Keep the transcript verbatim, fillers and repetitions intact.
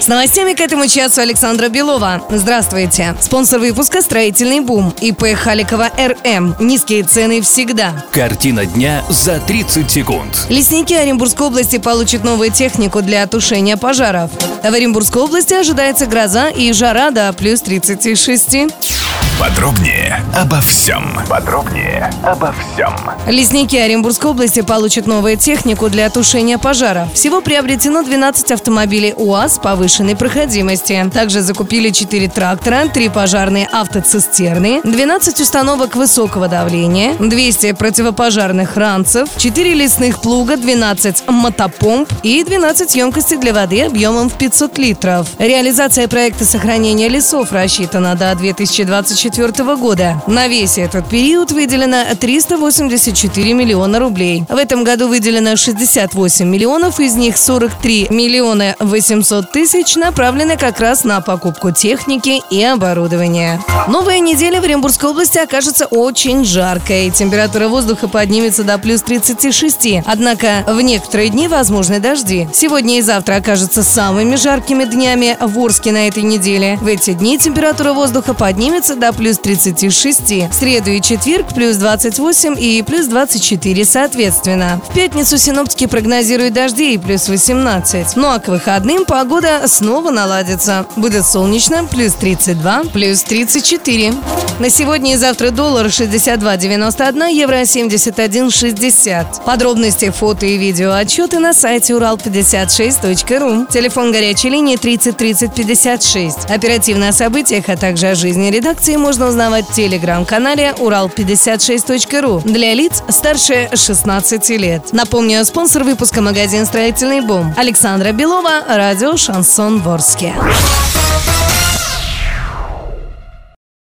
С новостями к этому часу Александра Белова. Здравствуйте. Спонсор выпуска — «Строительный бум». и пэ Халикова эр эм. Низкие цены всегда. Картина дня за тридцать секунд. Лесники Оренбургской области получат новую технику для тушения пожаров. В Оренбургской области ожидается гроза и жара до плюс тридцать шесть. Подробнее обо всем. Подробнее обо всем. Лесники Оренбургской области получат новую технику для тушения пожара. Всего приобретено двенадцать автомобилей УАЗ повышенной проходимости. Также закупили четыре трактора, три пожарные автоцистерны, двенадцать установок высокого давления, двести противопожарных ранцев, четыре лесных плуга, двенадцать мотопомп и двенадцать емкостей для воды объемом в пятьсот литров. Реализация проекта сохранения лесов рассчитана до две тысячи двадцать четвёртого года. На весь этот период выделено триста восемьдесят четыре миллиона рублей. В этом году выделено шестьдесят восемь миллионов, из них сорок три миллиона восемьсот тысяч направлены как раз на покупку техники и оборудования. Новая неделя в Оренбургской области окажется очень жаркой. Температура воздуха поднимется до плюс тридцать шесть. Однако в некоторые дни возможны дожди. Сегодня и завтра окажутся самыми жаркими днями в Орске на этой неделе. В эти дни температура воздуха поднимется до плюс тридцать шесть. В среду и четверг плюс двадцать восемь и плюс двадцать четыре соответственно. В пятницу синоптики прогнозируют дожди и плюс восемнадцать. Ну а к выходным погода снова наладится. Будет солнечно, плюс тридцать два, плюс тридцать четыре. На сегодня и завтра доллар шестьдесят два девяносто один, евро семьдесят один шестьдесят. Подробности, фото и видео отчеты на сайте урал пятьдесят шесть точка ру. Телефон горячей линии тридцать тридцать пятьдесят шесть. Оперативно о событиях, а также о жизни редакции можно узнавать в телеграм-канале урал пятьдесят шесть точка ру для лиц старше шестнадцати лет. Напомню, спонсор выпуска — магазин «Строительный бум». Александра Белова, радио «Шансон» в Орске.